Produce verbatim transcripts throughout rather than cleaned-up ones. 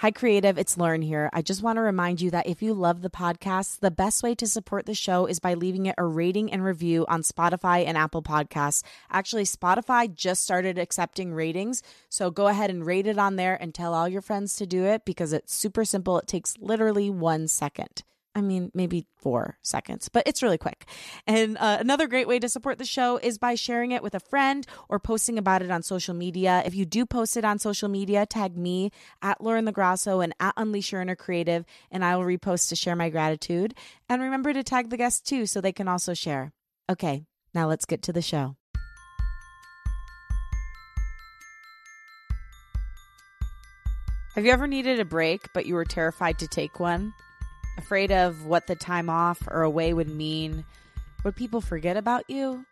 Hi, creative. It's Lauren here. I just want to remind you that if you love the podcast, the best way to support the show is by leaving it a rating and review on Spotify and Apple Podcasts. Actually, Spotify just started accepting ratings, so go ahead and rate it on there and tell all your friends to do it because it's super simple. It takes literally one second. I mean, maybe four seconds, but it's really quick. And uh, another great way to support the show is by sharing it with a friend or posting about it on social media. If you do post it on social media, tag me at Lauren LaGrasso and at Unleash Your Inner Creative, and I will repost to share my gratitude. And remember to tag the guests too, so they can also share. Okay, now let's get to the show. Have you ever needed a break, but you were terrified to take one? Afraid of what the time off or away would mean? Would people forget about you?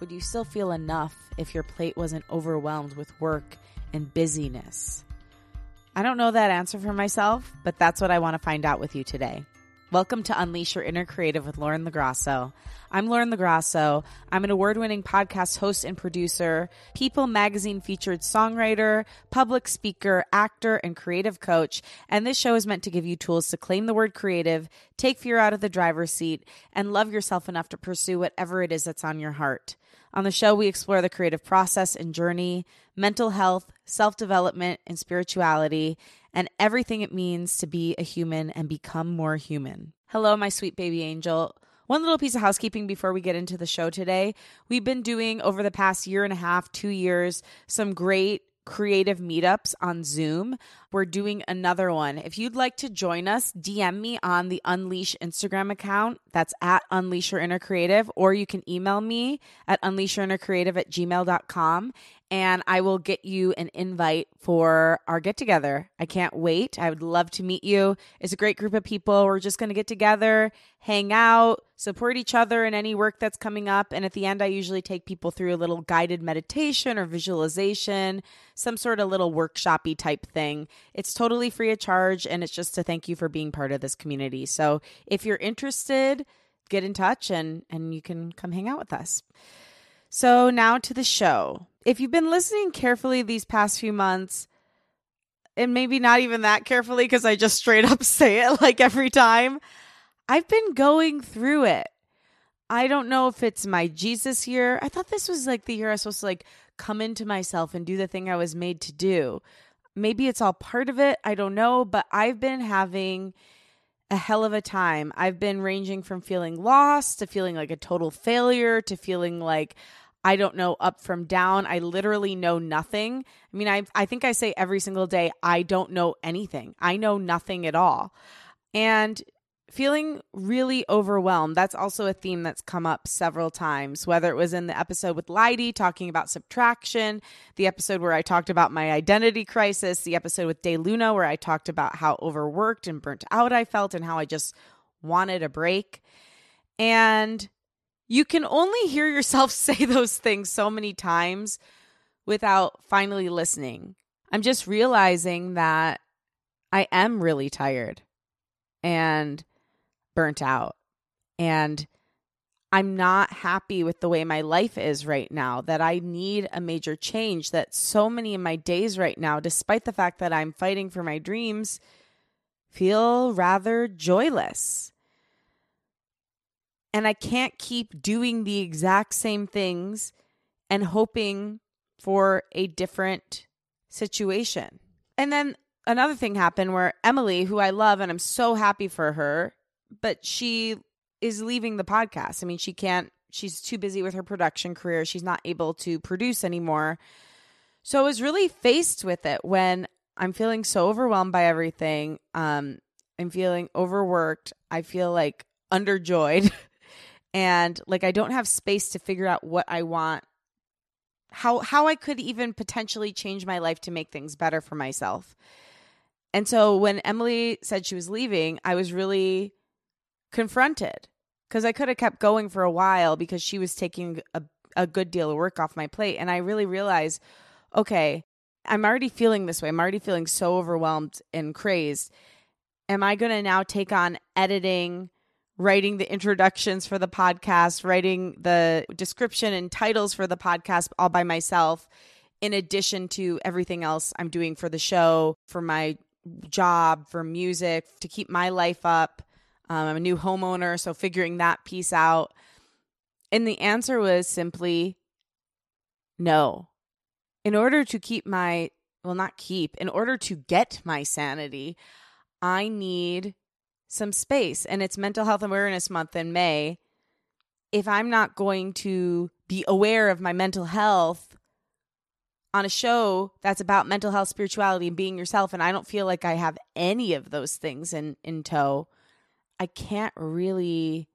Would you still feel enough if your plate wasn't overwhelmed with work and busyness? I don't know that answer for myself, but that's what I want to find out with you today. Welcome to Unleash Your Inner Creative with Lauren LaGrasso. I'm Lauren LaGrasso. I'm an award-winning podcast host and producer, People Magazine featured songwriter, public speaker, actor, and creative coach. And this show is meant to give you tools to claim the word creative, take fear out of the driver's seat, and love yourself enough to pursue whatever it is that's on your heart. On the show, we explore the creative process and journey, mental health, self-development, and spirituality, and everything it means to be a human and become more human. Hello, my sweet baby angel. One little piece of housekeeping before we get into the show today. We've been doing, over the past year and a half, two years, some great creative meetups on Zoom. We're doing another one. If you'd like to join us, D M me on the Unleash Instagram account. That's at Unleash Your Inner Creative, or you can email me at unleash your inner creative at gmail dot com. And I will get you an invite for our get together. I can't wait. I would love to meet you. It's a great group of people. We're just going to get together, hang out, support each other in any work that's coming up. And at the end, I usually take people through a little guided meditation or visualization, some sort of little workshop-y type thing. It's totally free of charge. And it's just to thank you for being part of this community. So if you're interested, get in touch and, and you can come hang out with us. So now to the show. If you've been listening carefully these past few months, and maybe not even that carefully because I just straight up say it like every time, I've been going through it. I don't know if it's my Jesus year. I thought this was like the year I was supposed to like come into myself and do the thing I was made to do. Maybe it's all part of it. I don't know, but I've been having a hell of a time. I've been ranging from feeling lost to feeling like a total failure to feeling like I don't know up from down. I literally know nothing. I mean, I I think I say every single day, I don't know anything. I know nothing at all. And feeling really overwhelmed. That's also a theme that's come up several times, whether it was in the episode with Lighty talking about subtraction, the episode where I talked about my identity crisis, the episode with De Luna where I talked about how overworked and burnt out I felt and how I just wanted a break. And you can only hear yourself say those things so many times without finally listening. I'm just realizing that I am really tired and burnt out. And I'm not happy with the way my life is right now, that I need a major change, that so many of my days right now, despite the fact that I'm fighting for my dreams, feel rather joyless. And I can't keep doing the exact same things and hoping for a different situation. And then another thing happened where Emily, who I love and I'm so happy for her, but she is leaving the podcast. I mean, she can't, she's too busy with her production career. She's not able to produce anymore. So I was really faced with it when I'm feeling so overwhelmed by everything. Um, I'm feeling overworked. I feel like underjoyed and like I don't have space to figure out what I want, how how I could even potentially change my life to make things better for myself. And so when Emily said she was leaving, I was really confronted because I could have kept going for a while because she was taking a, a good deal of work off my plate. And I really realized, okay, I'm already feeling this way. I'm already feeling so overwhelmed and crazed. Am I going to now take on editing, writing the introductions for the podcast, writing the description and titles for the podcast all by myself, in addition to everything else I'm doing for the show, for my job, for music, to keep my life up. Um, I'm a new homeowner, so figuring that piece out. And the answer was simply no. In order to keep my, well, not keep, in order to get my sanity, I need some space. And it's Mental Health Awareness Month in May. If I'm not going to be aware of my mental health on a show that's about mental health, spirituality, and being yourself, and I don't feel like I have any of those things in, in tow, I can't really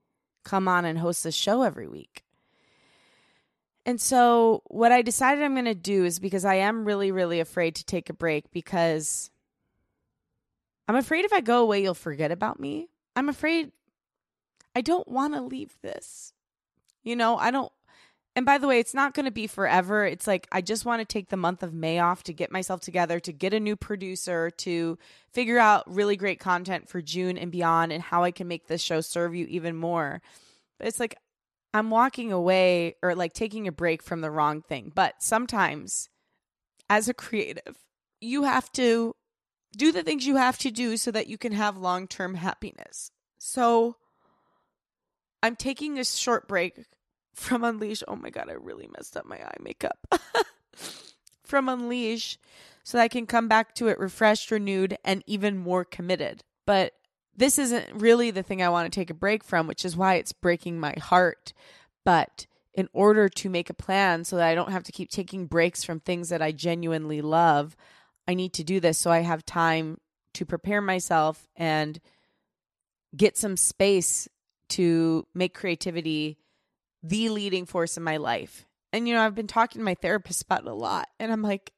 come on and host a show every week. And so what I decided I'm going to do is, because I am really, really afraid to take a break, because I'm afraid if I go away, you'll forget about me. I'm afraid I don't want to leave this. You know, I don't. And by the way, it's not going to be forever. It's like, I just want to take the month of May off to get myself together, to get a new producer, to figure out really great content for June and beyond, and how I can make this show serve you even more. But it's like, I'm walking away, or like taking a break from the wrong thing. But sometimes as a creative, you have to do the things you have to do so that you can have long-term happiness. So I'm taking a short break from Unleash. Oh my God, I really messed up my eye makeup. From Unleash, so that I can come back to it refreshed, renewed, and even more committed. But this isn't really the thing I want to take a break from, which is why it's breaking my heart. But in order to make a plan so that I don't have to keep taking breaks from things that I genuinely love, I need to do this so I have time to prepare myself and get some space to make creativity the leading force in my life. And, you know, I've been talking to my therapist about it a lot. And I'm like,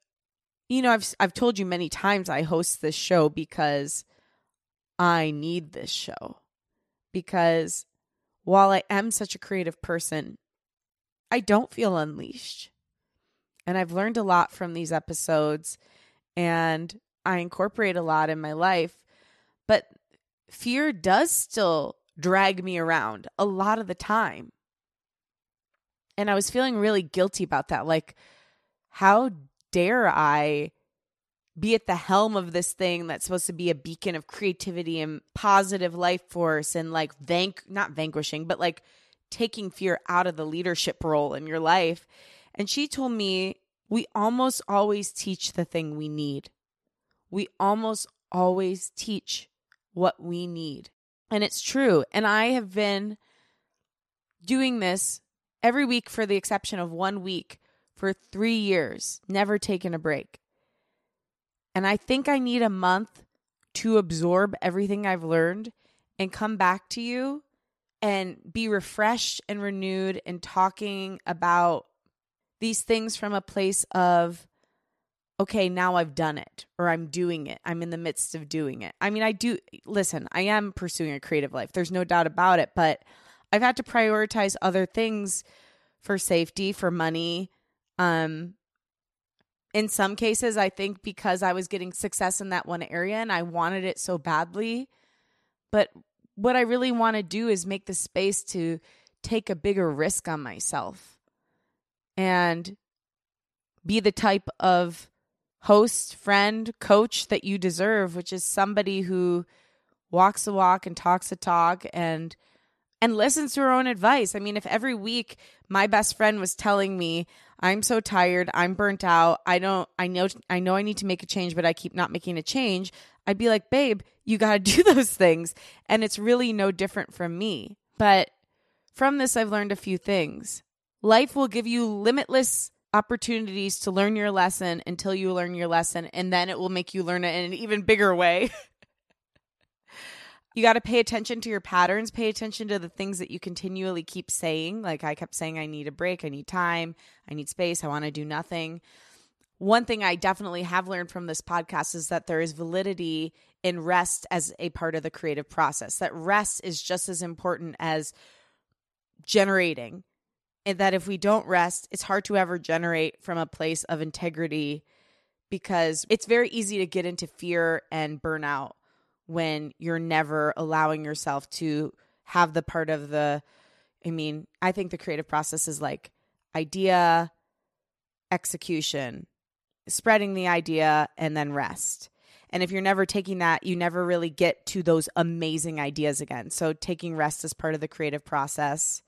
you know, I've I've told you many times I host this show because I need this show. Because while I am such a creative person, I don't feel unleashed. And I've learned a lot from these episodes. And I incorporate a lot in my life. But fear does still drag me around a lot of the time. And I was feeling really guilty about that. Like, how dare I be at the helm of this thing that's supposed to be a beacon of creativity and positive life force, and like vank, not vanquishing, but like taking fear out of the leadership role in your life. And she told me, we almost always teach the thing we need. We almost always teach what we need. And it's true. And I have been doing this every week, for the exception of one week, for three years, never taken a break. And I think I need a month to absorb everything I've learned and come back to you and be refreshed and renewed and talking about these things from a place of, okay, now I've done it, or I'm doing it. I'm in the midst of doing it. I mean, I do, listen, I am pursuing a creative life. There's no doubt about it, but I've had to prioritize other things for safety, for money. Um, in some cases, I think because I was getting success in that one area and I wanted it so badly. But what I really want to do is make the space to take a bigger risk on myself and be the type of host, friend, coach that you deserve, which is somebody who walks the walk and talks the talk and And listens to her own advice. I mean, if every week my best friend was telling me, I'm so tired, I'm burnt out, I don't, I know, I know I need to make a change, but I keep not making a change, I'd be like, babe, you got to do those things. And it's really no different from me. But from this, I've learned a few things. Life will give you limitless opportunities to learn your lesson until you learn your lesson, and then it will make you learn it in an even bigger way. You got to pay attention to your patterns, pay attention to the things that you continually keep saying. Like I kept saying, I need a break, I need time, I need space, I want to do nothing. One thing I definitely have learned from this podcast is that there is validity in rest as a part of the creative process, that rest is just as important as generating, and that if we don't rest, it's hard to ever generate from a place of integrity, because it's very easy to get into fear and burnout when you're never allowing yourself to have the part of the, I mean, I think the creative process is like idea, execution, spreading the idea, and then rest. And if you're never taking that, you never really get to those amazing ideas again. So taking rest is part of the creative process.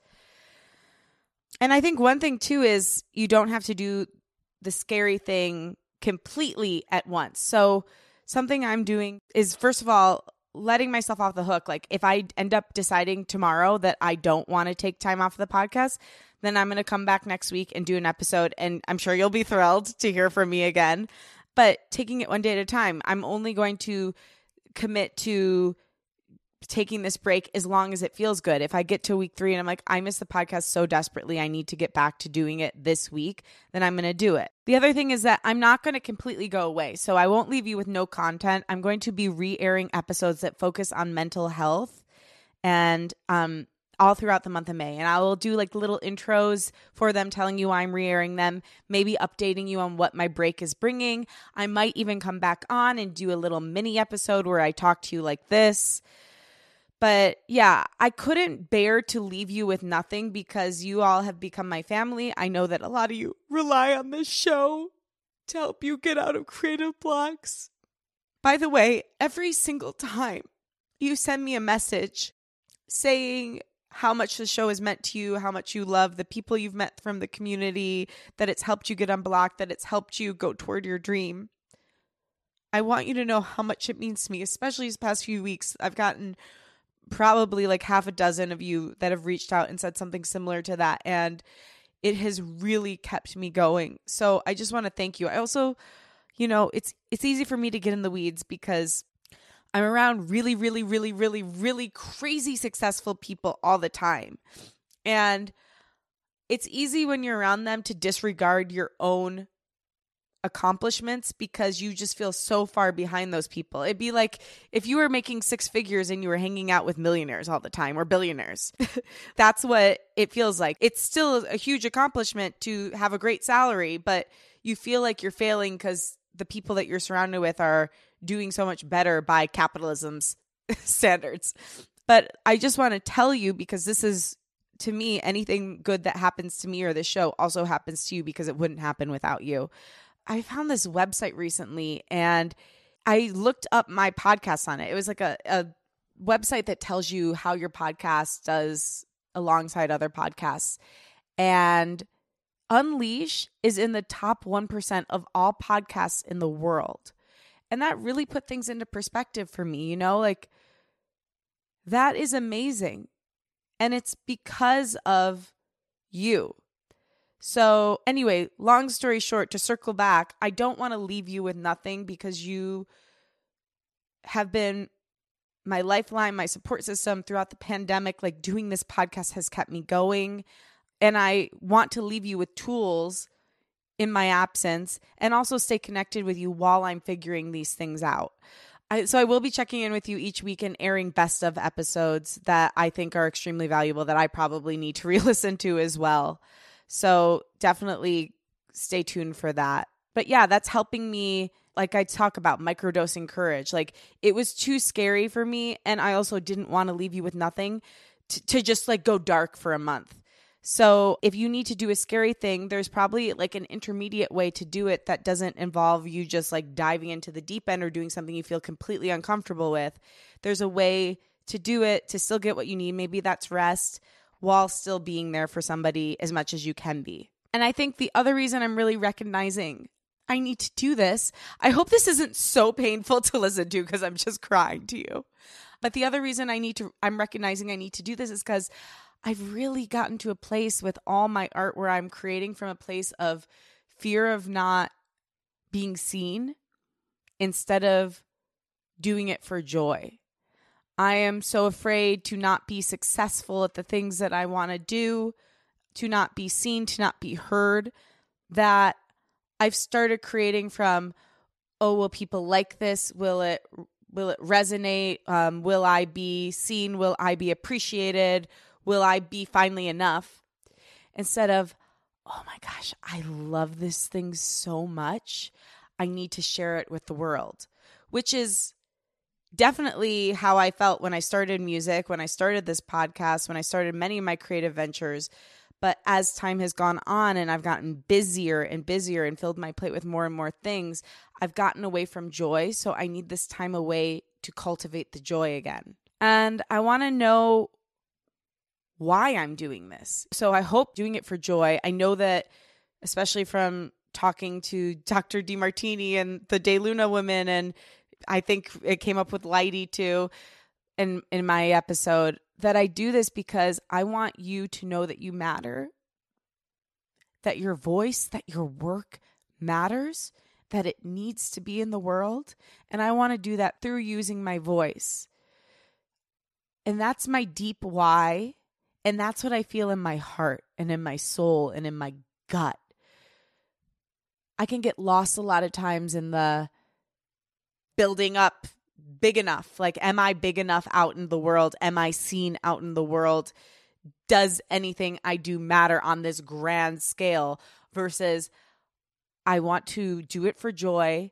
And I think one thing too is you don't have to do the scary thing completely at once. So something I'm doing is, first of all, letting myself off the hook. Like if I end up deciding tomorrow that I don't want to take time off the podcast, then I'm going to come back next week and do an episode. And I'm sure you'll be thrilled to hear from me again. But taking it one day at a time, I'm only going to commit to taking this break as long as it feels good. If I get to week three and I'm like, I miss the podcast so desperately, I need to get back to doing it this week, then I'm going to do it. The other thing is that I'm not going to completely go away. So I won't leave you with no content. I'm going to be re-airing episodes that focus on mental health and um, all throughout the month of May. And I will do like little intros for them telling you why I'm re-airing them, maybe updating you on what my break is bringing. I might even come back on and do a little mini episode where I talk to you like this. But yeah, I couldn't bear to leave you with nothing because you all have become my family. I know that a lot of you rely on this show to help you get out of creative blocks. By the way, every single time you send me a message saying how much the show has meant to you, how much you love the people you've met from the community, that it's helped you get unblocked, that it's helped you go toward your dream, I want you to know how much it means to me, especially these past few weeks. I've gotten probably like half a dozen of you that have reached out and said something similar to that. And it has really kept me going. So I just want to thank you. I also, you know, it's, it's easy for me to get in the weeds because I'm around really, really, really, really, really crazy successful people all the time. And it's easy when you're around them to disregard your own accomplishments because you just feel so far behind those people. It'd be like if you were making six figures and you were hanging out with millionaires all the time or billionaires. That's what it feels like. It's still a huge accomplishment to have a great salary, but you feel like you're failing because the people that you're surrounded with are doing so much better by capitalism's standards. But I just want to tell you, because this is, to me, anything good that happens to me or this show also happens to you because it wouldn't happen without you. I found this website recently and I looked up my podcast on it. It was like a, a website that tells you how your podcast does alongside other podcasts. And Unleash is in the top one percent of all podcasts in the world. And that really put things into perspective for me, you know, like that is amazing. And it's because of you. So anyway, long story short, to circle back, I don't want to leave you with nothing because you have been my lifeline, my support system throughout the pandemic. Like doing this podcast has kept me going. And I want to leave you with tools in my absence and also stay connected with you while I'm figuring these things out. I, so I will be checking in with you each week and airing best of episodes that I think are extremely valuable that I probably need to re-listen to as well. So definitely stay tuned for that. But yeah, that's helping me. Like I talk about microdosing courage. Like it was too scary for me. And I also didn't want to leave you with nothing to, to just like go dark for a month. So if you need to do a scary thing, there's probably like an intermediate way to do it that doesn't involve you just like diving into the deep end or doing something you feel completely uncomfortable with. There's a way to do it to still get what you need. Maybe that's rest, while still being there for somebody as much as you can be. And I think the other reason I'm really recognizing I need to do this, I hope this isn't so painful to listen to because I'm just crying to you. But the other reason I need to, I'm recognizing I need to do this is because I've really gotten to a place with all my art where I'm creating from a place of fear of not being seen instead of doing it for joy. I am so afraid to not be successful at the things that I want to do, to not be seen, to not be heard, that I've started creating from, oh, will people like this? Will it will it resonate? Um, will I be seen? Will I be appreciated? Will I be finally enough? Instead of, oh my gosh, I love this thing so much. I need to share it with the world, which is definitely how I felt when I started music, when I started this podcast, when I started many of my creative ventures. But as time has gone on and I've gotten busier and busier and filled my plate with more and more things, I've gotten away from joy. So I need this time away to cultivate the joy again. And I want to know why I'm doing this. So I hope doing it for joy. I know that, especially from talking to Doctor Demartini and the De Luna women, and I think it came up with Lighty too in, in my episode, that I do this because I want you to know that you matter, that your voice, that your work matters, that it needs to be in the world. And I want to do that through using my voice. And that's my deep why. And that's what I feel in my heart and in my soul and in my gut. I can get lost a lot of times in the building up big enough. Like, am I big enough out in the world? Am I seen out in the world? Does anything I do matter on this grand scale? Versus I want to do it for joy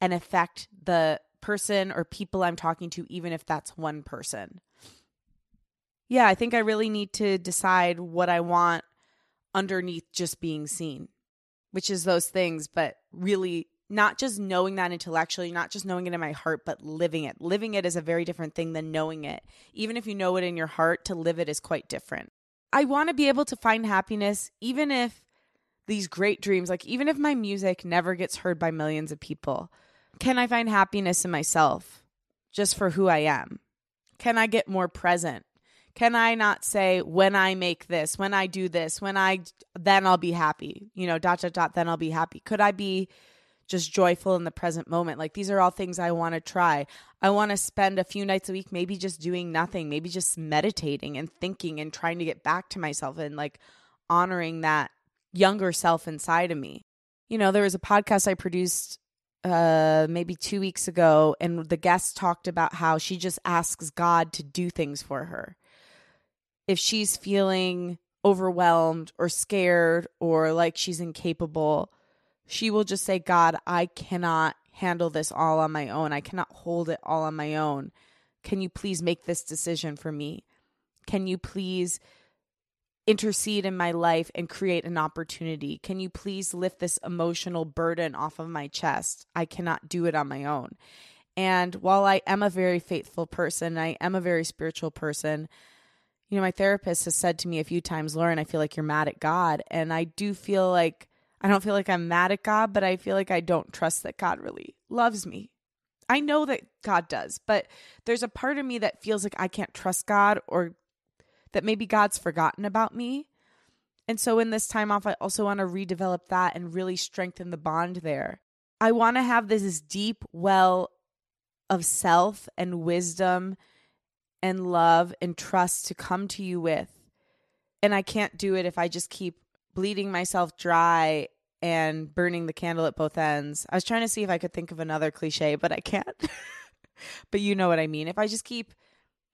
and affect the person or people I'm talking to, even if that's one person. Yeah, I think I really need to decide what I want underneath just being seen, which is those things, but really not just knowing that intellectually, not just knowing it in my heart, but living it. Living it is a very different thing than knowing it. Even if you know it in your heart, to live it is quite different. I want to be able to find happiness, even if these great dreams, like even if my music never gets heard by millions of people, can I find happiness in myself just for who I am? Can I get more present? Can I not say, when I make this, when I do this, when I, then I'll be happy, you know, dot, dot, dot, then I'll be happy. Could I be just joyful in the present moment? Like, these are all things I want to try. I want to spend a few nights a week, maybe just doing nothing, maybe just meditating and thinking and trying to get back to myself and like honoring that younger self inside of me. You know, there was a podcast I produced uh, maybe two weeks ago, and the guest talked about how she just asks God to do things for her. If she's feeling overwhelmed or scared or like she's incapable, she will just say, God, I cannot handle this all on my own. I cannot hold it all on my own. Can you please make this decision for me? Can you please intercede in my life and create an opportunity? Can you please lift this emotional burden off of my chest? I cannot do it on my own. And while I am a very faithful person, I am a very spiritual person, you know, my therapist has said to me a few times, Lauren, I feel like you're mad at God. And I do feel like, I don't feel like I'm mad at God, but I feel like I don't trust that God really loves me. I know that God does, but there's a part of me that feels like I can't trust God, or that maybe God's forgotten about me. And so in this time off, I also want to redevelop that and really strengthen the bond there. I want to have this deep well of self and wisdom and love and trust to come to you with. And I can't do it if I just keep bleeding myself dry and burning the candle at both ends. I was trying to see if I could think of another cliche, but I can't. But you know what I mean. If I just keep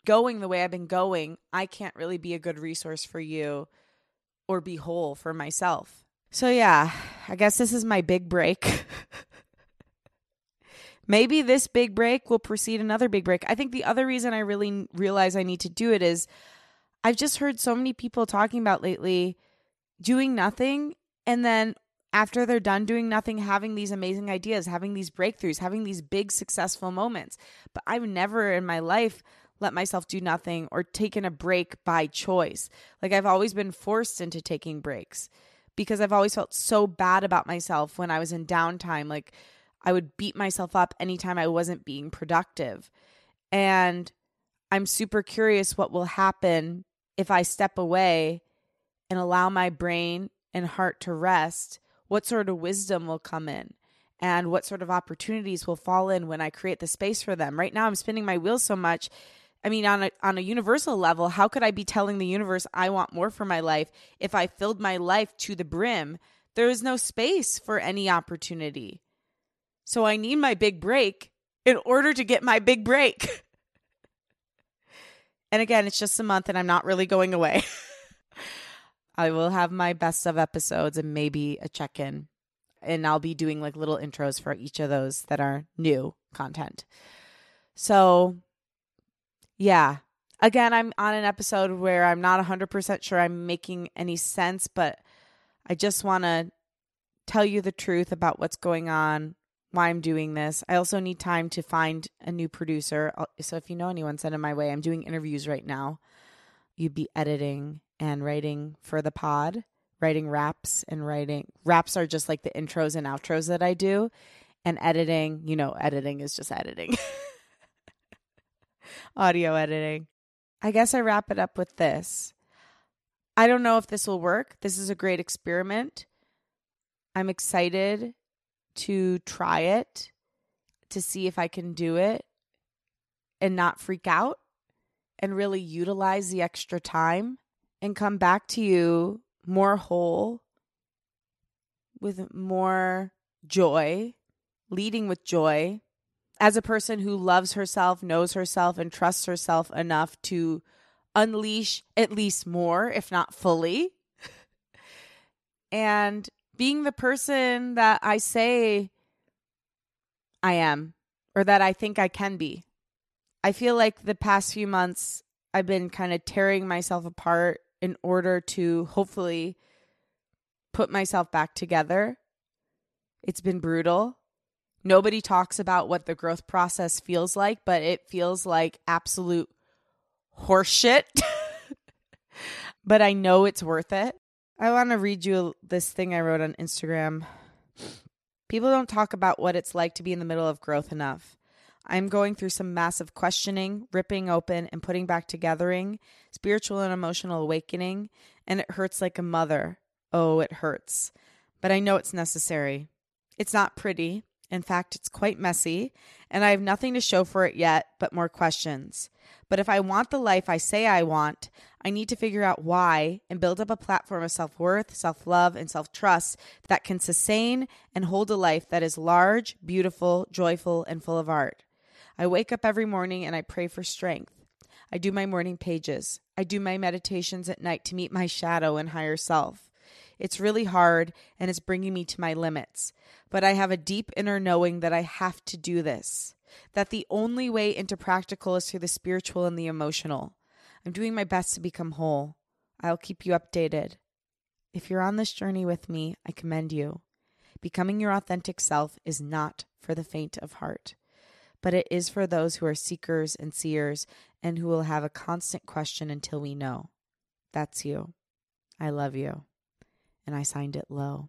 going the way I've been going, I can't really be a good resource for you or be whole for myself. So yeah, I guess this is my big break. Maybe this big break will precede another big break. I think the other reason I really realize I need to do it is I've just heard so many people talking about lately doing nothing, and then after they're done doing nothing, having these amazing ideas, having these breakthroughs, having these big successful moments. But I've never in my life let myself do nothing or taken a break by choice. Like, I've always been forced into taking breaks because I've always felt so bad about myself when I was in downtime. Like, I would beat myself up anytime I wasn't being productive. And I'm super curious what will happen if I step away and allow my brain and heart to rest. What sort of wisdom will come in, and what sort of opportunities will fall in when I create the space for them? Right now, I'm spinning my wheels so much. I mean, on a, on a universal level, how could I be telling the universe I want more for my life if I filled my life to the brim? There is no space for any opportunity. So I need my big break in order to get my big break. And again, it's just a month and I'm not really going away. I will have my best of episodes and maybe a check-in. And I'll be doing like little intros for each of those that are new content. So yeah, again, I'm on an episode where I'm not one hundred percent sure I'm making any sense, but I just want to tell you the truth about what's going on, why I'm doing this. I also need time to find a new producer. So if you know anyone, send them my way. I'm doing interviews right now. You'd be editing and writing for the pod, writing raps and writing. Raps are just like the intros and outros that I do. And editing, you know, editing is just editing. Audio editing. I guess I wrap it up with this. I don't know if this will work. This is a great experiment. I'm excited to try it, to see if I can do it and not freak out and really utilize the extra time and come back to you more whole, with more joy, leading with joy, as a person who loves herself, knows herself, and trusts herself enough to unleash at least more, if not fully. And being the person that I say I am, or that I think I can be. I feel like the past few months, I've been kind of tearing myself apart in order to hopefully put myself back together. It's been brutal. Nobody talks about what the growth process feels like, but it feels like absolute horseshit. But I know it's worth it. I want to read you this thing I wrote on Instagram. People don't talk about what it's like to be in the middle of growth enough. I'm going through some massive questioning, ripping open and putting back togethering, spiritual and emotional awakening, and it hurts like a mother. Oh, it hurts. But I know it's necessary. It's not pretty. In fact, it's quite messy, and I have nothing to show for it yet but more questions. But if I want the life I say I want, I need to figure out why and build up a platform of self-worth, self-love, and self-trust that can sustain and hold a life that is large, beautiful, joyful, and full of art. I wake up every morning and I pray for strength. I do my morning pages. I do my meditations at night to meet my shadow and higher self. It's really hard, and it's bringing me to my limits. But I have a deep inner knowing that I have to do this, that the only way into practical is through the spiritual and the emotional. I'm doing my best to become whole. I'll keep you updated. If you're on this journey with me, I commend you. Becoming your authentic self is not for the faint of heart, but it is for those who are seekers and seers and who will have a constant question until we know. That's you. I love you. And I signed it Low.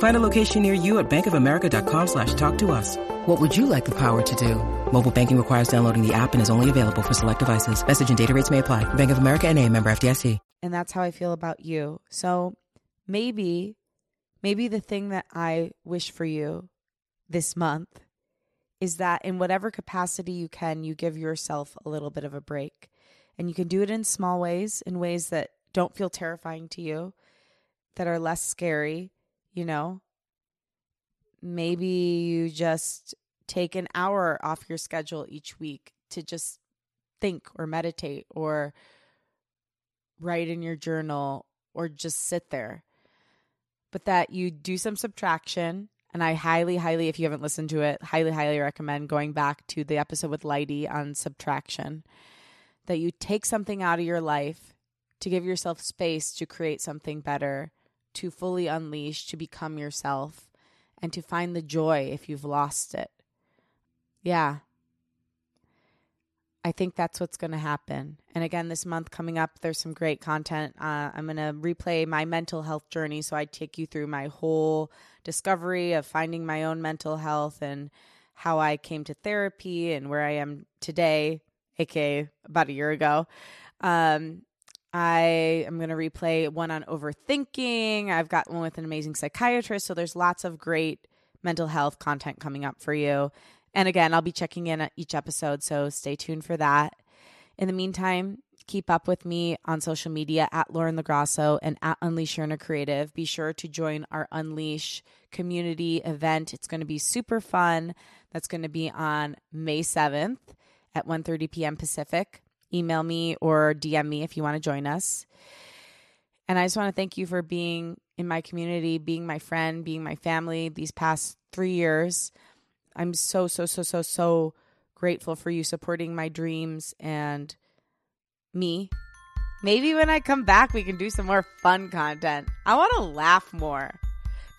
Find a location near you at bankofamerica.com slash talk to us. What would you like the power to do? Mobile banking requires downloading the app and is only available for select devices. Message and data rates may apply. Bank of America N A member F D I C. And that's how I feel about you. So maybe, maybe the thing that I wish for you this month is that in whatever capacity you can, you give yourself a little bit of a break. And you can do it in small ways, in ways that don't feel terrifying to you, that are less scary. You know, maybe you just take an hour off your schedule each week to just think or meditate or write in your journal or just sit there. But that you do some subtraction. And I highly, highly, if you haven't listened to it, highly, highly recommend going back to the episode with Lighty on subtraction. That you take something out of your life to give yourself space to create something better, to fully unleash, to become yourself, and to find the joy if you've lost it. Yeah. I think that's what's going to happen. And again, this month coming up, there's some great content. Uh, I'm going to replay my mental health journey. So I take you through my whole discovery of finding my own mental health and how I came to therapy and where I am today, aka about a year ago. Um, I am going to replay one on overthinking. I've got one with an amazing psychiatrist. So there's lots of great mental health content coming up for you. And again, I'll be checking in at each episode, so stay tuned for that. In the meantime, keep up with me on social media at Lauren LaGrasso and at Unleash Your Inner Creative. Be sure to join our Unleash community event. It's going to be super fun. That's going to be on May seventh at one thirty p.m. Pacific. Email me or D M me if you want to join us. And I just want to thank you for being in my community, being my friend, being my family these past three years. I'm so, so, so, so, so grateful for you supporting my dreams and me. Maybe when I come back, we can do some more fun content. I want to laugh more.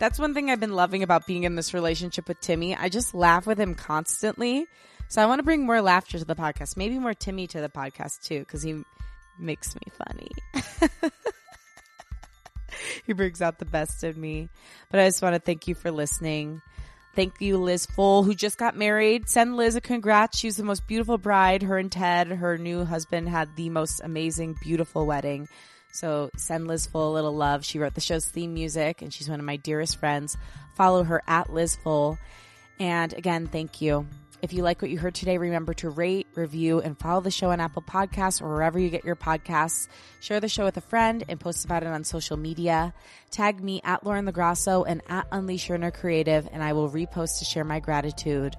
That's one thing I've been loving about being in this relationship with Timmy. I just laugh with him constantly. So I want to bring more laughter to the podcast, maybe more Timmy to the podcast too, because he makes me funny. He brings out the best of me. But I just want to thank you for listening. Thank you, Liz Full, who just got married. Send Liz a congrats. She's the most beautiful bride. Her and Ted, her new husband, had the most amazing, beautiful wedding. So send Liz Full a little love. She wrote the show's theme music, and she's one of my dearest friends. Follow her at Liz Full. And again, thank you. If you like what you heard today, remember to rate, review, and follow the show on Apple Podcasts or wherever you get your podcasts. Share the show with a friend and post about it on social media. Tag me at Lauren LaGrasso and at Unleash Your Inner Creative, and I will repost to share my gratitude.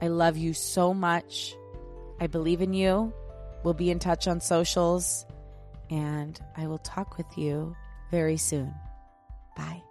I love you so much. I believe in you. We'll be in touch on socials, and I will talk with you very soon. Bye.